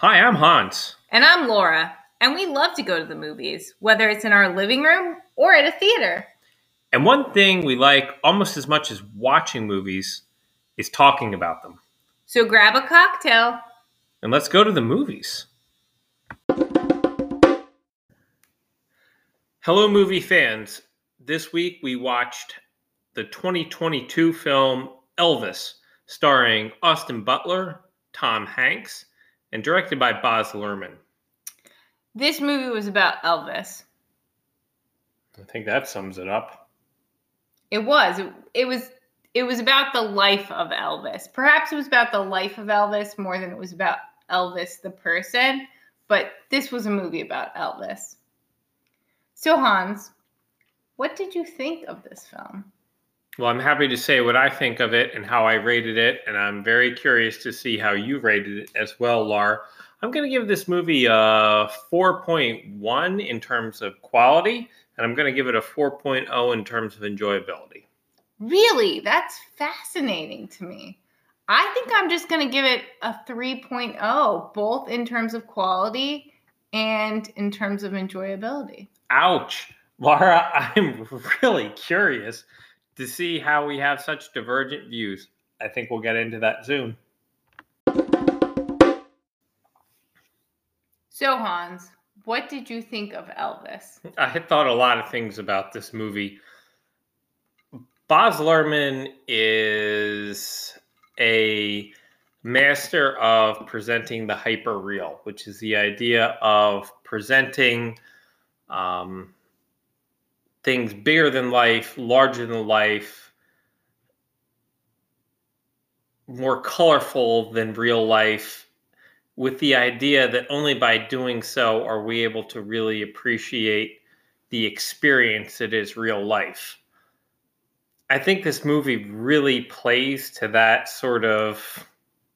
Hi, I'm Hans. And I'm Laura. And we love to go to the movies, whether it's in our living room or at a theater. And one thing we like almost as much as watching movies is talking about them. So grab a cocktail. And let's go to the movies. Hello, movie fans. This week we watched the 2022 film Elvis, starring Austin Butler, Tom Hanks, and directed by Baz Luhrmann. This movie was about Elvis. I think that sums it up. It was. It was about the life of Elvis. Perhaps it was about the life of Elvis more than it was about Elvis the person, but this was a movie about Elvis. So Hans, what did you think of this film? Well, I'm happy to say what I think of it and how I rated it, and I'm very curious to see how you rated it as well, Lar. I'm going to give this movie a 4.1 in terms of quality, and I'm going to give it a 4.0 in terms of enjoyability. Really? That's fascinating to me. I think I'm just going to give it a 3.0, both in terms of quality and in terms of enjoyability. Ouch. Laura, I'm really curious to see how we have such divergent views. I think we'll get into that soon. So Hans, what did you think of Elvis? I had thought a lot of things about this movie. Baz Luhrmann is a master of presenting the hyperreal, which is the idea of presenting things bigger than life, larger than life, more colorful than real life, with the idea that only by doing so are we able to really appreciate the experience that is real life. I think this movie really plays to that sort of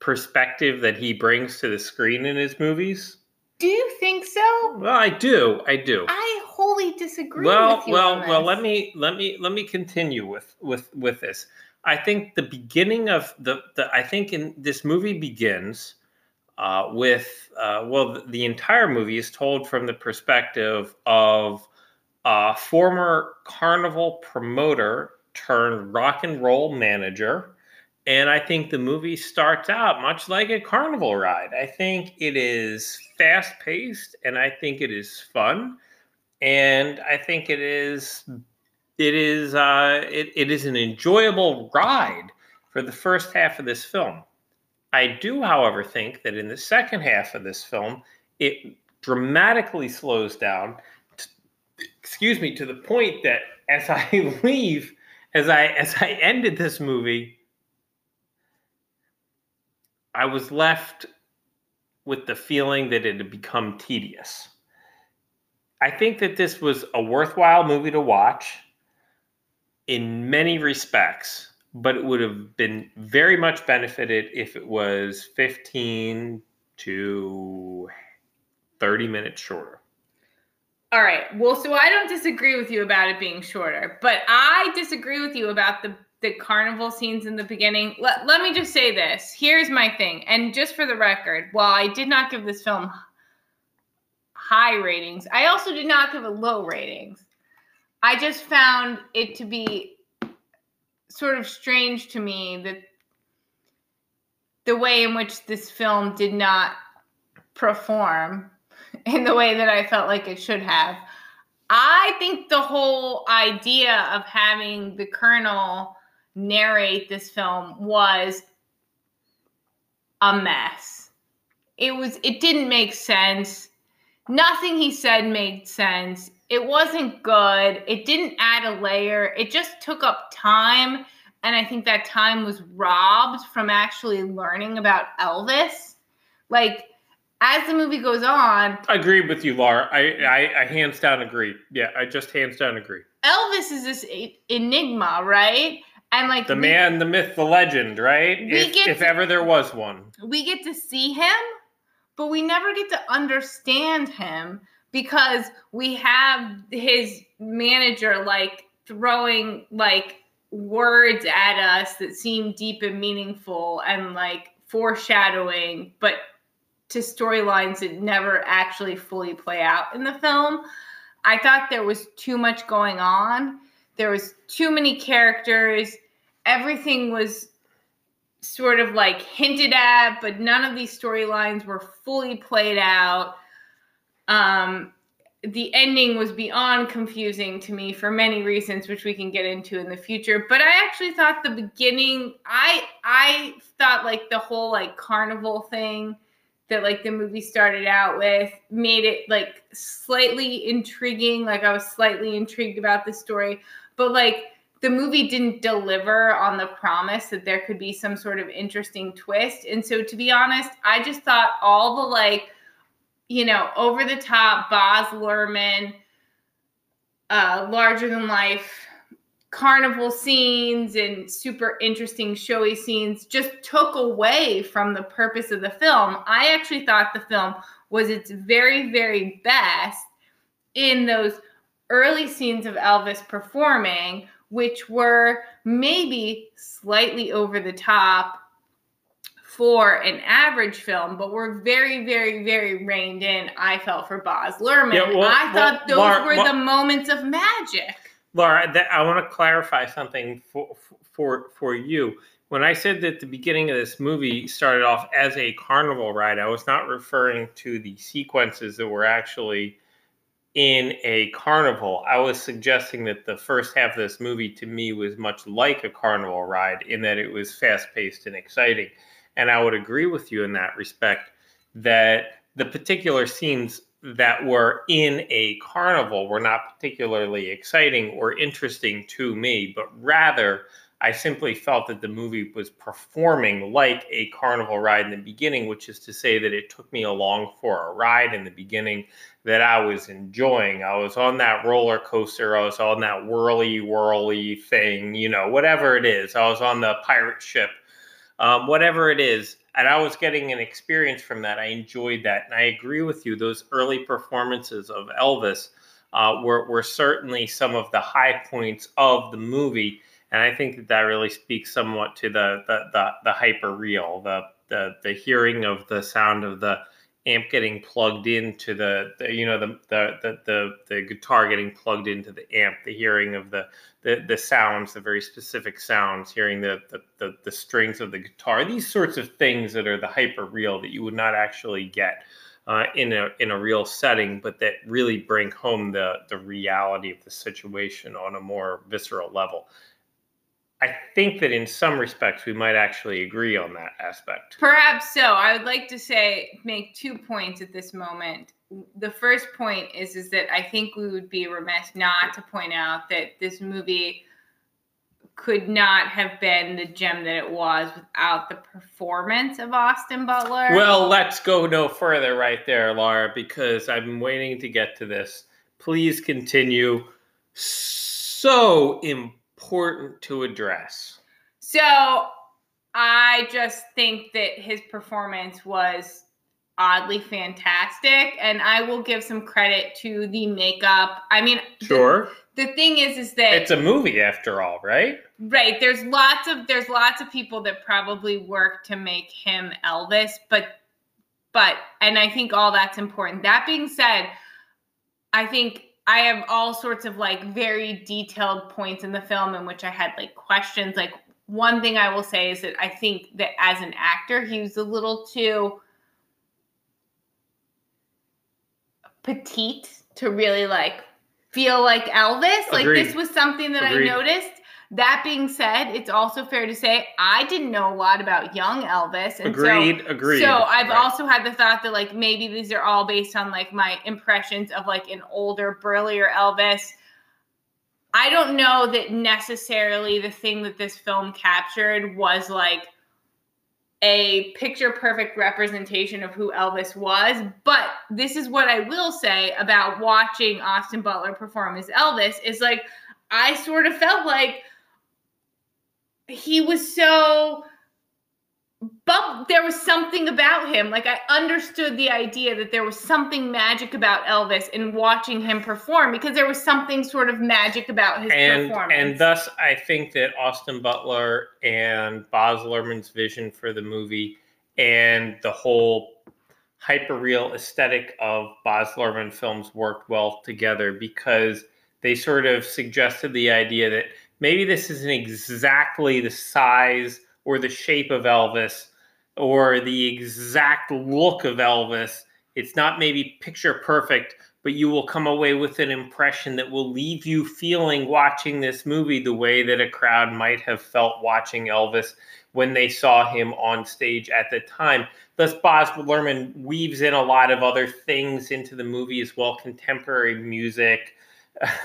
perspective that he brings to the screen in his movies. Do you think so? Well, I do. I wholly disagree with you on this. Well, let me continue with this. I think the beginning of the entire movie is told from the perspective of a former carnival promoter turned rock and roll manager. And I think the movie starts out much like a carnival ride. I think it is fast-paced, and I think it is fun, and I think it is an enjoyable ride for the first half of this film. I do, however, think that in the second half of this film, it dramatically slows down. To the point that as I ended this movie, I was left with the feeling that it had become tedious. I think that this was a worthwhile movie to watch in many respects, but it would have been very much benefited if it was 15 to 30 minutes shorter. All right. Well, so I don't disagree with you about it being shorter, but I disagree with you about the carnival scenes in the beginning. Let me just say this. Here's my thing. And just for the record, while I did not give this film high ratings, I also did not give it low ratings. I just found it to be sort of strange to me that the way in which this film did not perform in the way that I felt like it should have. I think the whole idea of having the Colonel narrate this film was a mess. It didn't make sense. Nothing he said made sense. It wasn't good. It didn't add a layer. It just took up time, and I think that time was robbed from actually learning about Elvis. Like, as the movie goes on... I agree with you, Laura. I hands down agree. Yeah, I just hands down agree. Elvis is this enigma, right? And like the man, the myth, the legend, right? If ever there was one. We get to see him, but we never get to understand him because we have his manager like throwing like words at us that seem deep and meaningful and like foreshadowing, but to storylines that never actually fully play out in the film. I thought there was too much going on. There was too many characters. Everything was sort of like hinted at, but none of these storylines were fully played out. The ending was beyond confusing to me for many reasons, which we can get into in the future. But I actually thought the beginning, I thought like the whole like carnival thing that like the movie started out with made it like slightly intriguing. Like I was slightly intrigued about the story, but like the movie didn't deliver on the promise that there could be some sort of interesting twist. And so to be honest, I just thought all the like, you know, over the top, Baz Luhrmann, larger than life, carnival scenes and super interesting showy scenes just took away from the purpose of the film. I actually thought the film was its very, very best in those early scenes of Elvis performing, which were maybe slightly over the top for an average film, but were very, very, very reined in, I felt, for Baz Luhrmann. Yeah, well, I thought those were the moments of magic. Laura, I want to clarify something for you. When I said that the beginning of this movie started off as a carnival ride, I was not referring to the sequences that were actually in a carnival. I was suggesting that the first half of this movie to me was much like a carnival ride in that it was fast-paced and exciting. And I would agree with you in that respect that the particular scenes that were in a carnival were not particularly exciting or interesting to me, but rather I simply felt that the movie was performing like a carnival ride in the beginning, which is to say that it took me along for a ride in the beginning that I was enjoying. I was on that roller coaster. I was on that whirly thing, you know, whatever it is. I was on the pirate ship. Whatever it is, and I was getting an experience from that. I enjoyed that, and I agree with you. Those early performances of Elvis were certainly some of the high points of the movie, and I think that really speaks somewhat to the hyperreal, the hearing of the sound of the amp getting plugged into the guitar getting plugged into the amp, the hearing of the sounds, the very specific sounds, hearing the strings of the guitar, these sorts of things that are the hyper real that you would not actually get in a real setting, but that really bring home the reality of the situation on a more visceral level. I think that in some respects, we might actually agree on that aspect. Perhaps so. I would like to make 2 points at this moment. The first point is that I think we would be remiss not to point out that this movie could not have been the gem that it was without the performance of Austin Butler. Well, let's go no further right there, Laura, because I've been waiting to get to this. Please continue. So important to address. So I just think that his performance was oddly fantastic, and I will give some credit to the makeup. I mean, sure. The thing is that it's a movie after all, right? Right. There's lots of people that probably work to make him Elvis, but and I think all that's important. That being said, I think I have all sorts of like very detailed points in the film in which I had like questions. Like one thing I will say is that I think that as an actor, he was a little too petite to really like feel like Elvis. Agreed. Like this was something that Agreed. I noticed. That being said, it's also fair to say I didn't know a lot about young Elvis. And Agreed. So I've also had the thought that like maybe these are all based on like my impressions of like an older, burlier Elvis. I don't know that necessarily the thing that this film captured was like a picture-perfect representation of who Elvis was. But this is what I will say about watching Austin Butler perform as Elvis is like I sort of felt like he was so there was something about him. Like I understood the idea that there was something magic about Elvis in watching him perform because there was something sort of magic about his performance. And thus I think that Austin Butler and Baz Luhrmann's vision for the movie and the whole hyperreal aesthetic of Baz Luhrmann films worked well together, because they sort of suggested the idea that maybe this isn't exactly the size or the shape of Elvis or the exact look of Elvis. It's not maybe picture perfect, but you will come away with an impression that will leave you feeling watching this movie the way that a crowd might have felt watching Elvis when they saw him on stage at the time. Thus, Baz Luhrmann weaves in a lot of other things into the movie as well, contemporary music,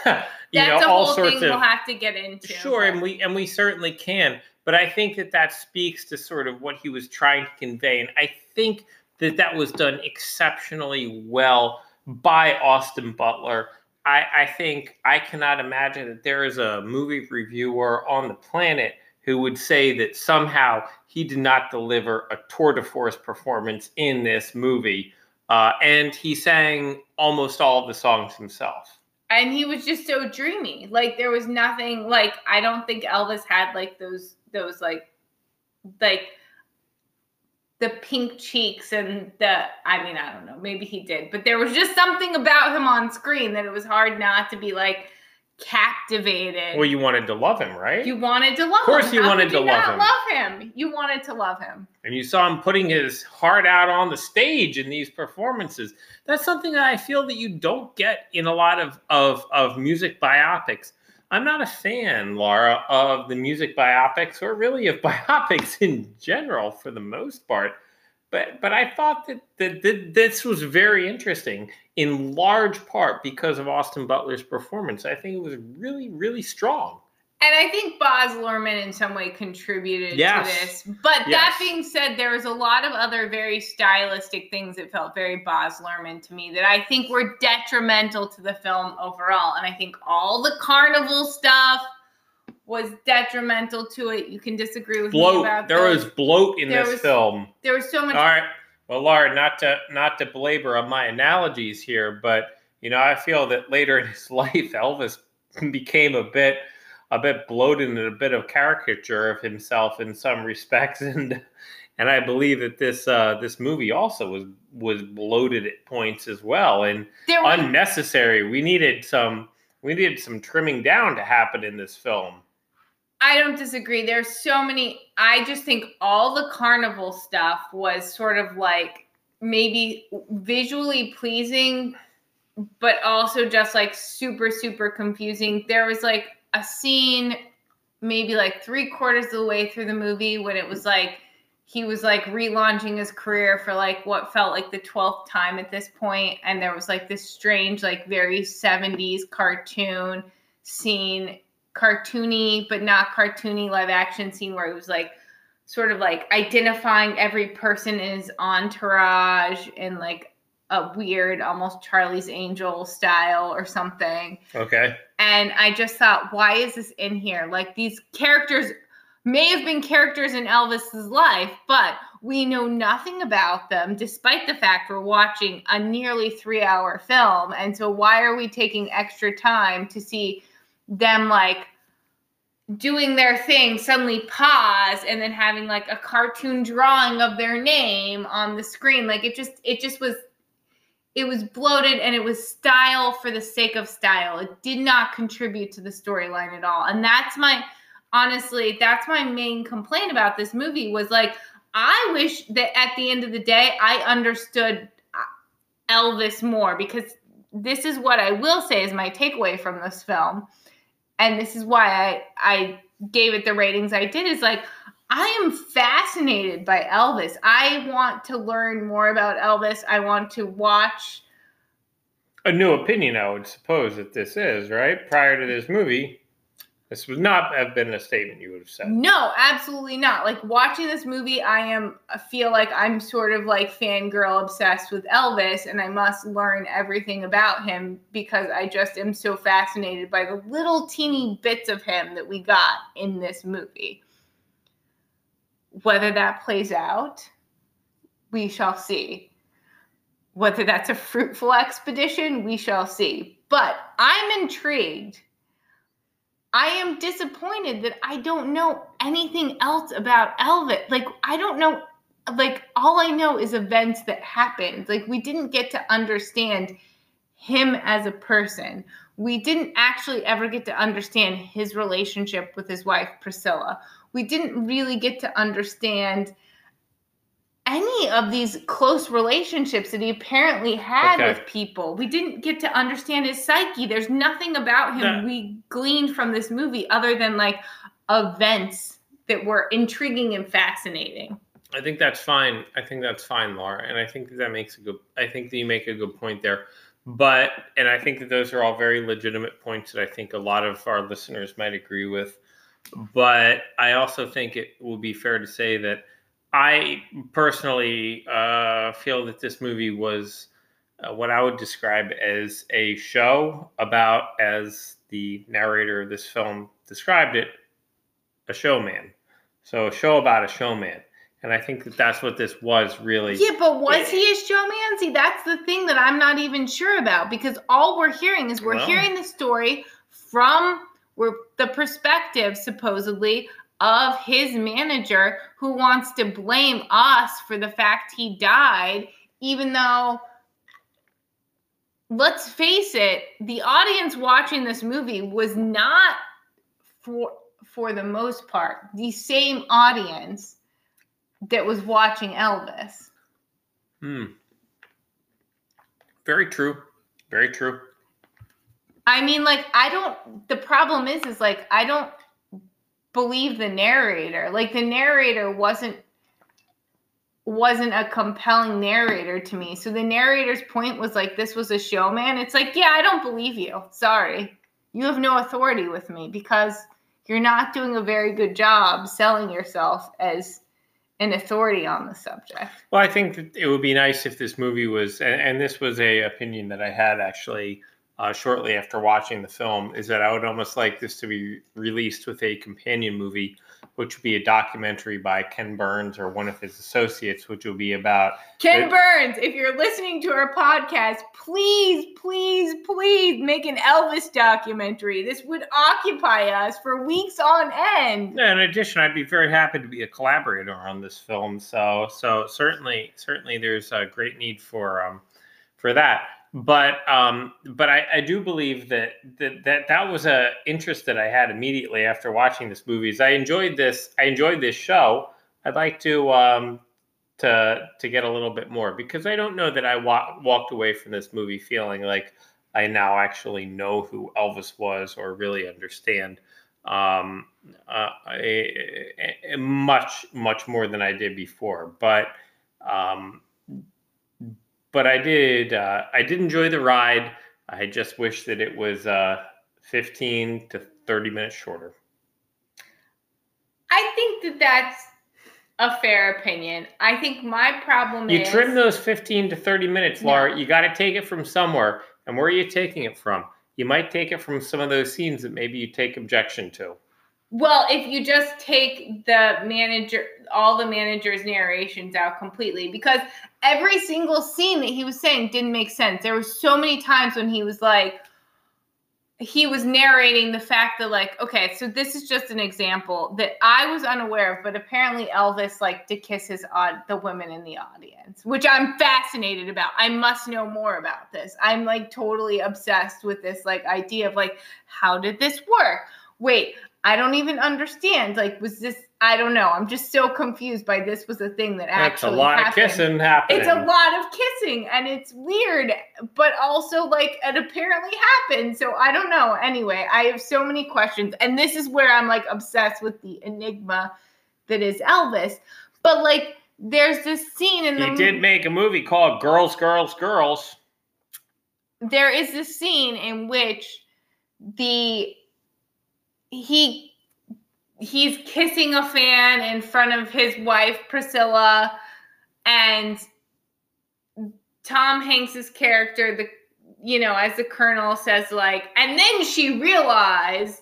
That's a whole thing we'll have to get into. Sure, but... and we certainly can. But I think that speaks to sort of what he was trying to convey. And I think that was done exceptionally well by Austin Butler. I think I cannot imagine that there is a movie reviewer on the planet who would say that somehow he did not deliver a tour de force performance in this movie. And he sang almost all of the songs himself. And he was just so dreamy. Like, there was nothing, like, I don't think Elvis had, like, those like the pink cheeks and the, I mean, I don't know, maybe he did. But there was just something about him on screen that it was hard not to be, like, captivated. Well, you wanted to love him, right? You wanted to love him. Of course you wanted to love him. You wanted to love him. And you saw him putting his heart out on the stage in these performances. That's something that I feel that you don't get in a lot of music biopics. I'm not a fan, Laura, of the music biopics, or really of biopics in general for the most part. But I thought that this was very interesting, in large part because of Austin Butler's performance. I think it was really, really strong. And I think Baz Luhrmann in some way contributed to this. But that being said, there was a lot of other very stylistic things that felt very Baz Luhrmann to me that I think were detrimental to the film overall. And I think all the carnival stuff was detrimental to it. You can disagree with me about that. There was bloat in this film. There was so much. All right. Well, Laura, not to belabor on my analogies here, but, you know, I feel that later in his life, Elvis became a bit bloated and a bit of caricature of himself in some respects, and I believe that this movie also was bloated at points as well, and unnecessary. We needed some trimming down to happen in this film. I don't disagree. There's so many. I just think all the carnival stuff was sort of like maybe visually pleasing, but also just like super, super confusing. There was like a scene maybe like 3/4 of the way through the movie when it was like he was like relaunching his career for like what felt like the 12th time at this point. And there was like this strange, like very 70s cartoon scene. Cartoony, but not cartoony live action scene where it was like sort of like identifying every person in his entourage in like a weird, almost Charlie's Angel style or something. Okay. And I just thought, why is this in here? Like, these characters may have been characters in Elvis's life, but we know nothing about them, despite the fact we're watching a nearly 3-hour film. And so why are we taking extra time to see them like doing their thing, suddenly pause, and then having like a cartoon drawing of their name on the screen? Like, it was bloated, and it was style for the sake of style. It did not contribute to the storyline at all. And that's my main complaint about this movie, was like, I wish that at the end of the day, I understood Elvis more, because this is what I will say is my takeaway from this film. And this is why I gave it the ratings I did, is like, I am fascinated by Elvis. I want to learn more about Elvis. I want to watch. A new opinion, I would suppose, that this is, right? Prior to this movie, this would not have been a statement you would have said. No, absolutely not. Like, watching this movie, I feel like I'm sort of like fangirl obsessed with Elvis, and I must learn everything about him, because I just am so fascinated by the little teeny bits of him that we got in this movie. Whether that plays out, we shall see. Whether that's a fruitful expedition, we shall see. But I'm intrigued. I am disappointed that I don't know anything else about Elvis. Like, I don't know like, all I know is events that happened. Like, we didn't get to understand him as a person. We didn't actually ever get to understand his relationship with his wife, Priscilla. We didn't really get to understand any of these close relationships that he apparently had with people. We didn't get to understand his psyche. There's nothing about him we gleaned from this movie other than, like, events that were intriguing and fascinating. I think that's fine. I think that's fine, Laura. And I think that makes a good, I think that you make a good point there. But, and I think that those are all very legitimate points that I think a lot of our listeners might agree with. But I also think it will be fair to say that I personally feel that this movie was what I would describe as a show about, as the narrator of this film described it, a showman. So a show about a showman. And I think that that's what this was, really. Yeah, but was he a showman? See, that's the thing that I'm not even sure about, because all we're hearing is hearing the story from the perspective, supposedly, of his manager, who wants to blame us for the fact he died, even though, let's face it, the audience watching this movie was not, for the most part, the same audience that was watching Elvis. Very true. Very true. I mean, like, the problem is like, I don't believe the narrator. Like, the narrator wasn't a compelling narrator to me. So the narrator's point was like, this was a showman. It's like, yeah, I don't believe you. Sorry. You have no authority with me, because you're not doing a very good job selling yourself as an authority on the subject. Well, I think that it would be nice if this movie was, and this was a opinion that I had actually shortly after watching the film, is that I would almost like this to be released with a companion movie, which would be a documentary by Ken Burns or one of his associates, which would be about Burns. If you're listening to our podcast, please, please, please make an Elvis documentary. This would occupy us for weeks on end. In addition, I'd be very happy to be a collaborator on this film. So certainly there's a great need for that. But I do believe that was a interest that I had immediately after watching this movie. Is I enjoyed this show. I'd like to get a little bit more, because I don't know that I walked away from this movie feeling like I now actually know who Elvis was, or really understand much more than I did before. But I did. I did enjoy the ride. I just wish that it was 15 to 30 minutes shorter. I think that that's a fair opinion. I think my problem is, you trim those 15 to 30 minutes, Laura. No. You got to take it from somewhere. And where are you taking it from? You might take it from some of those scenes that maybe you take objection to. Well, if you just take all the manager's narrations out completely, because every single scene that he was saying didn't make sense. There were so many times when he was like, he was narrating the fact that, like, okay, so this is just an example that I was unaware of, but apparently Elvis liked to kiss the women in the audience, which I'm fascinated about. I must know more about this. I'm, like, totally obsessed with this, like, idea of, like, how did this work? Wait, I don't even understand. Like, was this, I don't know. I'm just so confused by this was a thing that actually happened. It's a lot of kissing happening. It's a lot of kissing, and it's weird, but also, like, it apparently happened. So I don't know. Anyway, I have so many questions, and this is where I'm, like, obsessed with the enigma that is Elvis. But, like, there's this scene in the movie. He did make a movie called Girls, Girls, Girls. There is this scene in which he's kissing a fan in front of his wife, Priscilla, and Tom Hanks's character, as the colonel, says, like, and then she realized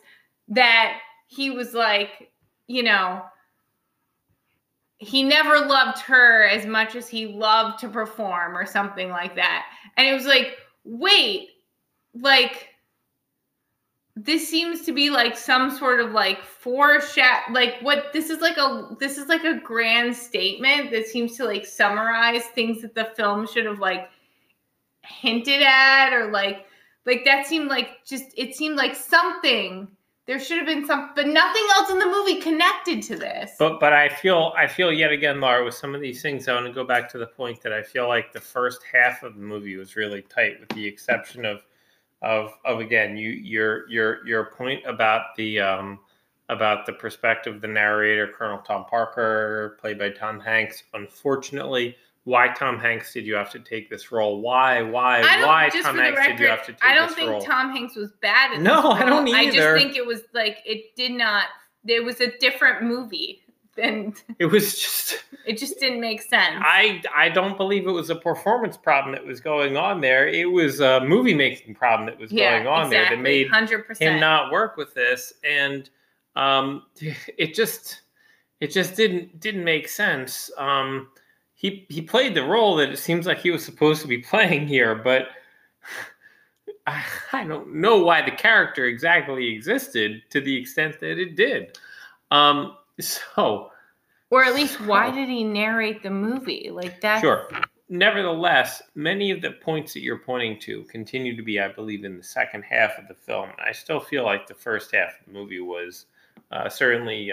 that he was like, he never loved her as much as he loved to perform, or something like that. And it was like, wait, like, this seems to be like some sort of like foreshadow, like what this is like a grand statement that seems to like summarize things that the film should have like hinted at, or like that seemed like just, it seemed like something. There should have been some, but nothing else in the movie connected to this. But I feel yet again, Laura, with some of these things, I want to go back to the point that I feel like the first half of the movie was really tight, with the exception of again, your point about the perspective of the narrator, Colonel Tom Parker, played by Tom Hanks. Unfortunately, why Tom Hanks did you have to take this role? Why Tom Hanks did you have to take this role? I don't think Tom Hanks was bad at this role. No, I don't either. I just think it was like, it did not, it was a different movie. And it was just... it just didn't make sense. I don't believe it was a performance problem that was going on there. It was a movie-making problem that was going on there that made 100%. Him not work with this. And it just didn't make sense. He played the role that it seems like he was supposed to be playing here, but I don't know why the character exactly existed to the extent that it did. Or at least why did he narrate the movie? Like that. Sure. Nevertheless, many of the points that you're pointing to continue to be, I believe, in the second half of the film. I still feel like the first half of the movie was certainly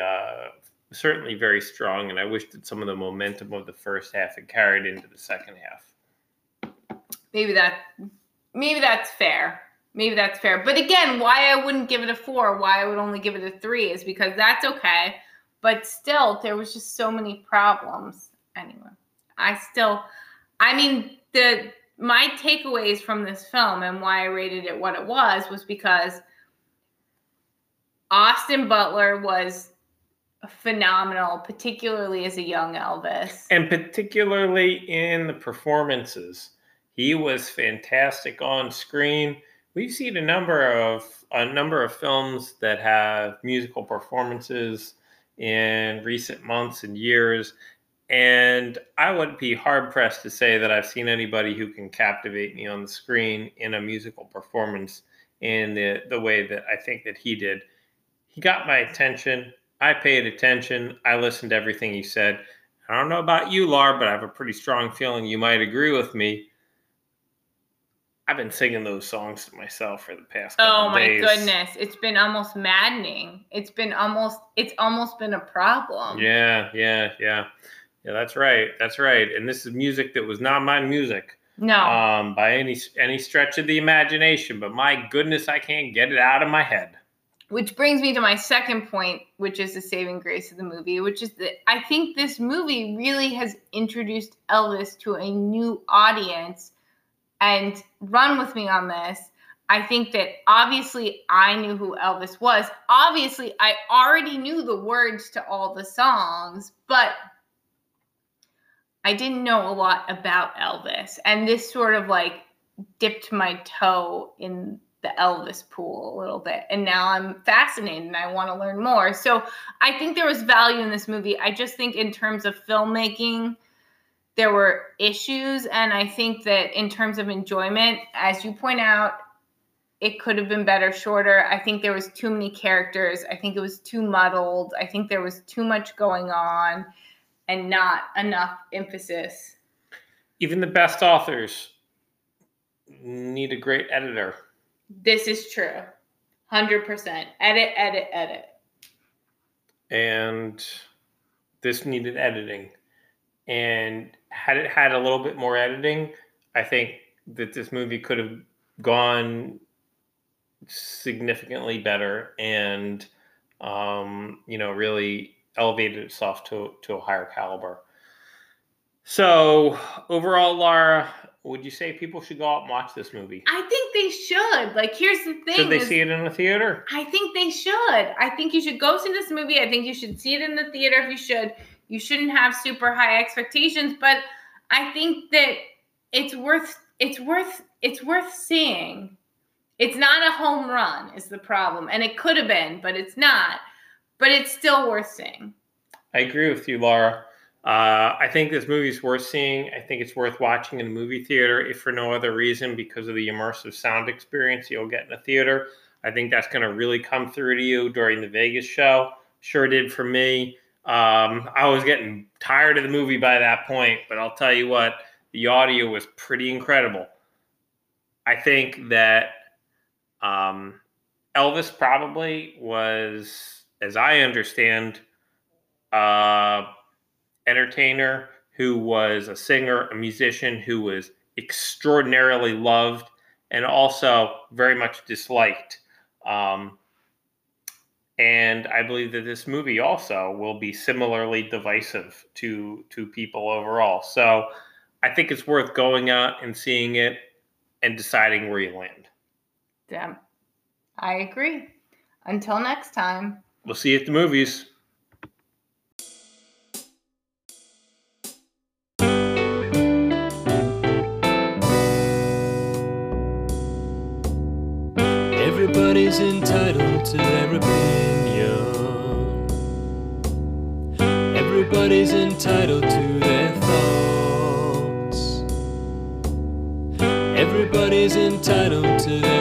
very strong, and I wish that some of the momentum of the first half had carried into the second half. Maybe that's fair. But again, why I wouldn't give it a 4, why I would only give it a 3 is because that's okay. But still, there was just so many problems. Anyway, my takeaways from this film and why I rated it what it was because Austin Butler was phenomenal, particularly as a young Elvis. And particularly in the performances. He was fantastic on screen. We've seen a number of films that have musical performances in recent months and years, and I would be hard-pressed to say that I've seen anybody who can captivate me on the screen in a musical performance in the way that I think that he did. He got my attention. I paid attention. I listened to everything he said. I don't know about you, Laura, but I have a pretty strong feeling you might agree with me. I've been singing those songs to myself for the past couple days. Oh, my goodness. It's been almost maddening. It's almost been a problem. Yeah. Yeah, that's right. And this is music that was not my music. No. By any stretch of the imagination. But my goodness, I can't get it out of my head. Which brings me to my second point, which is the saving grace of the movie, which is that I think this movie really has introduced Elvis to a new audience. And run with me on this. I think that obviously I knew who Elvis was. Obviously, I already knew the words to all the songs, but I didn't know a lot about Elvis. And this sort of like dipped my toe in the Elvis pool a little bit. And now I'm fascinated and I want to learn more. So I think there was value in this movie. I just think in terms of filmmaking, there were issues. And I think that in terms of enjoyment, as you point out, it could have been better, shorter. I think there was too many characters. I think it was too muddled. I think there was too much going on and not enough emphasis. Even the best authors need a great editor. This is true. 100%. Edit. And this needed editing. And had it had a little bit more editing, I think that this movie could have gone significantly better and, really elevated itself to a higher caliber. So overall, Laura, would you say people should go out and watch this movie? I think they should. Like, here's the thing. Should they see it in the theater? I think they should. I think you should go see this movie. I think you should see it in the theater if you should. You shouldn't have super high expectations, but I think that it's worth seeing. It's not a home run is the problem. And it could have been, but it's not. But it's still worth seeing. I agree with you, Laura. I think this movie is worth seeing. I think it's worth watching in a movie theater, if for no other reason, because of the immersive sound experience you'll get in a theater. I think that's going to really come through to you during the Vegas show. Sure did for me. I was getting tired of the movie by that point, but I'll tell you what, the audio was pretty incredible. I think that Elvis probably was, as I understand, entertainer who was a singer, a musician who was extraordinarily loved and also very much disliked. And I believe that this movie also will be similarly divisive to people overall. So I think it's worth going out and seeing it and deciding where you land. Damn. I agree. Until next time. We'll see you at the movies. Everybody's entitled to their opinion. Everybody's entitled to their thoughts. Everybody's entitled to their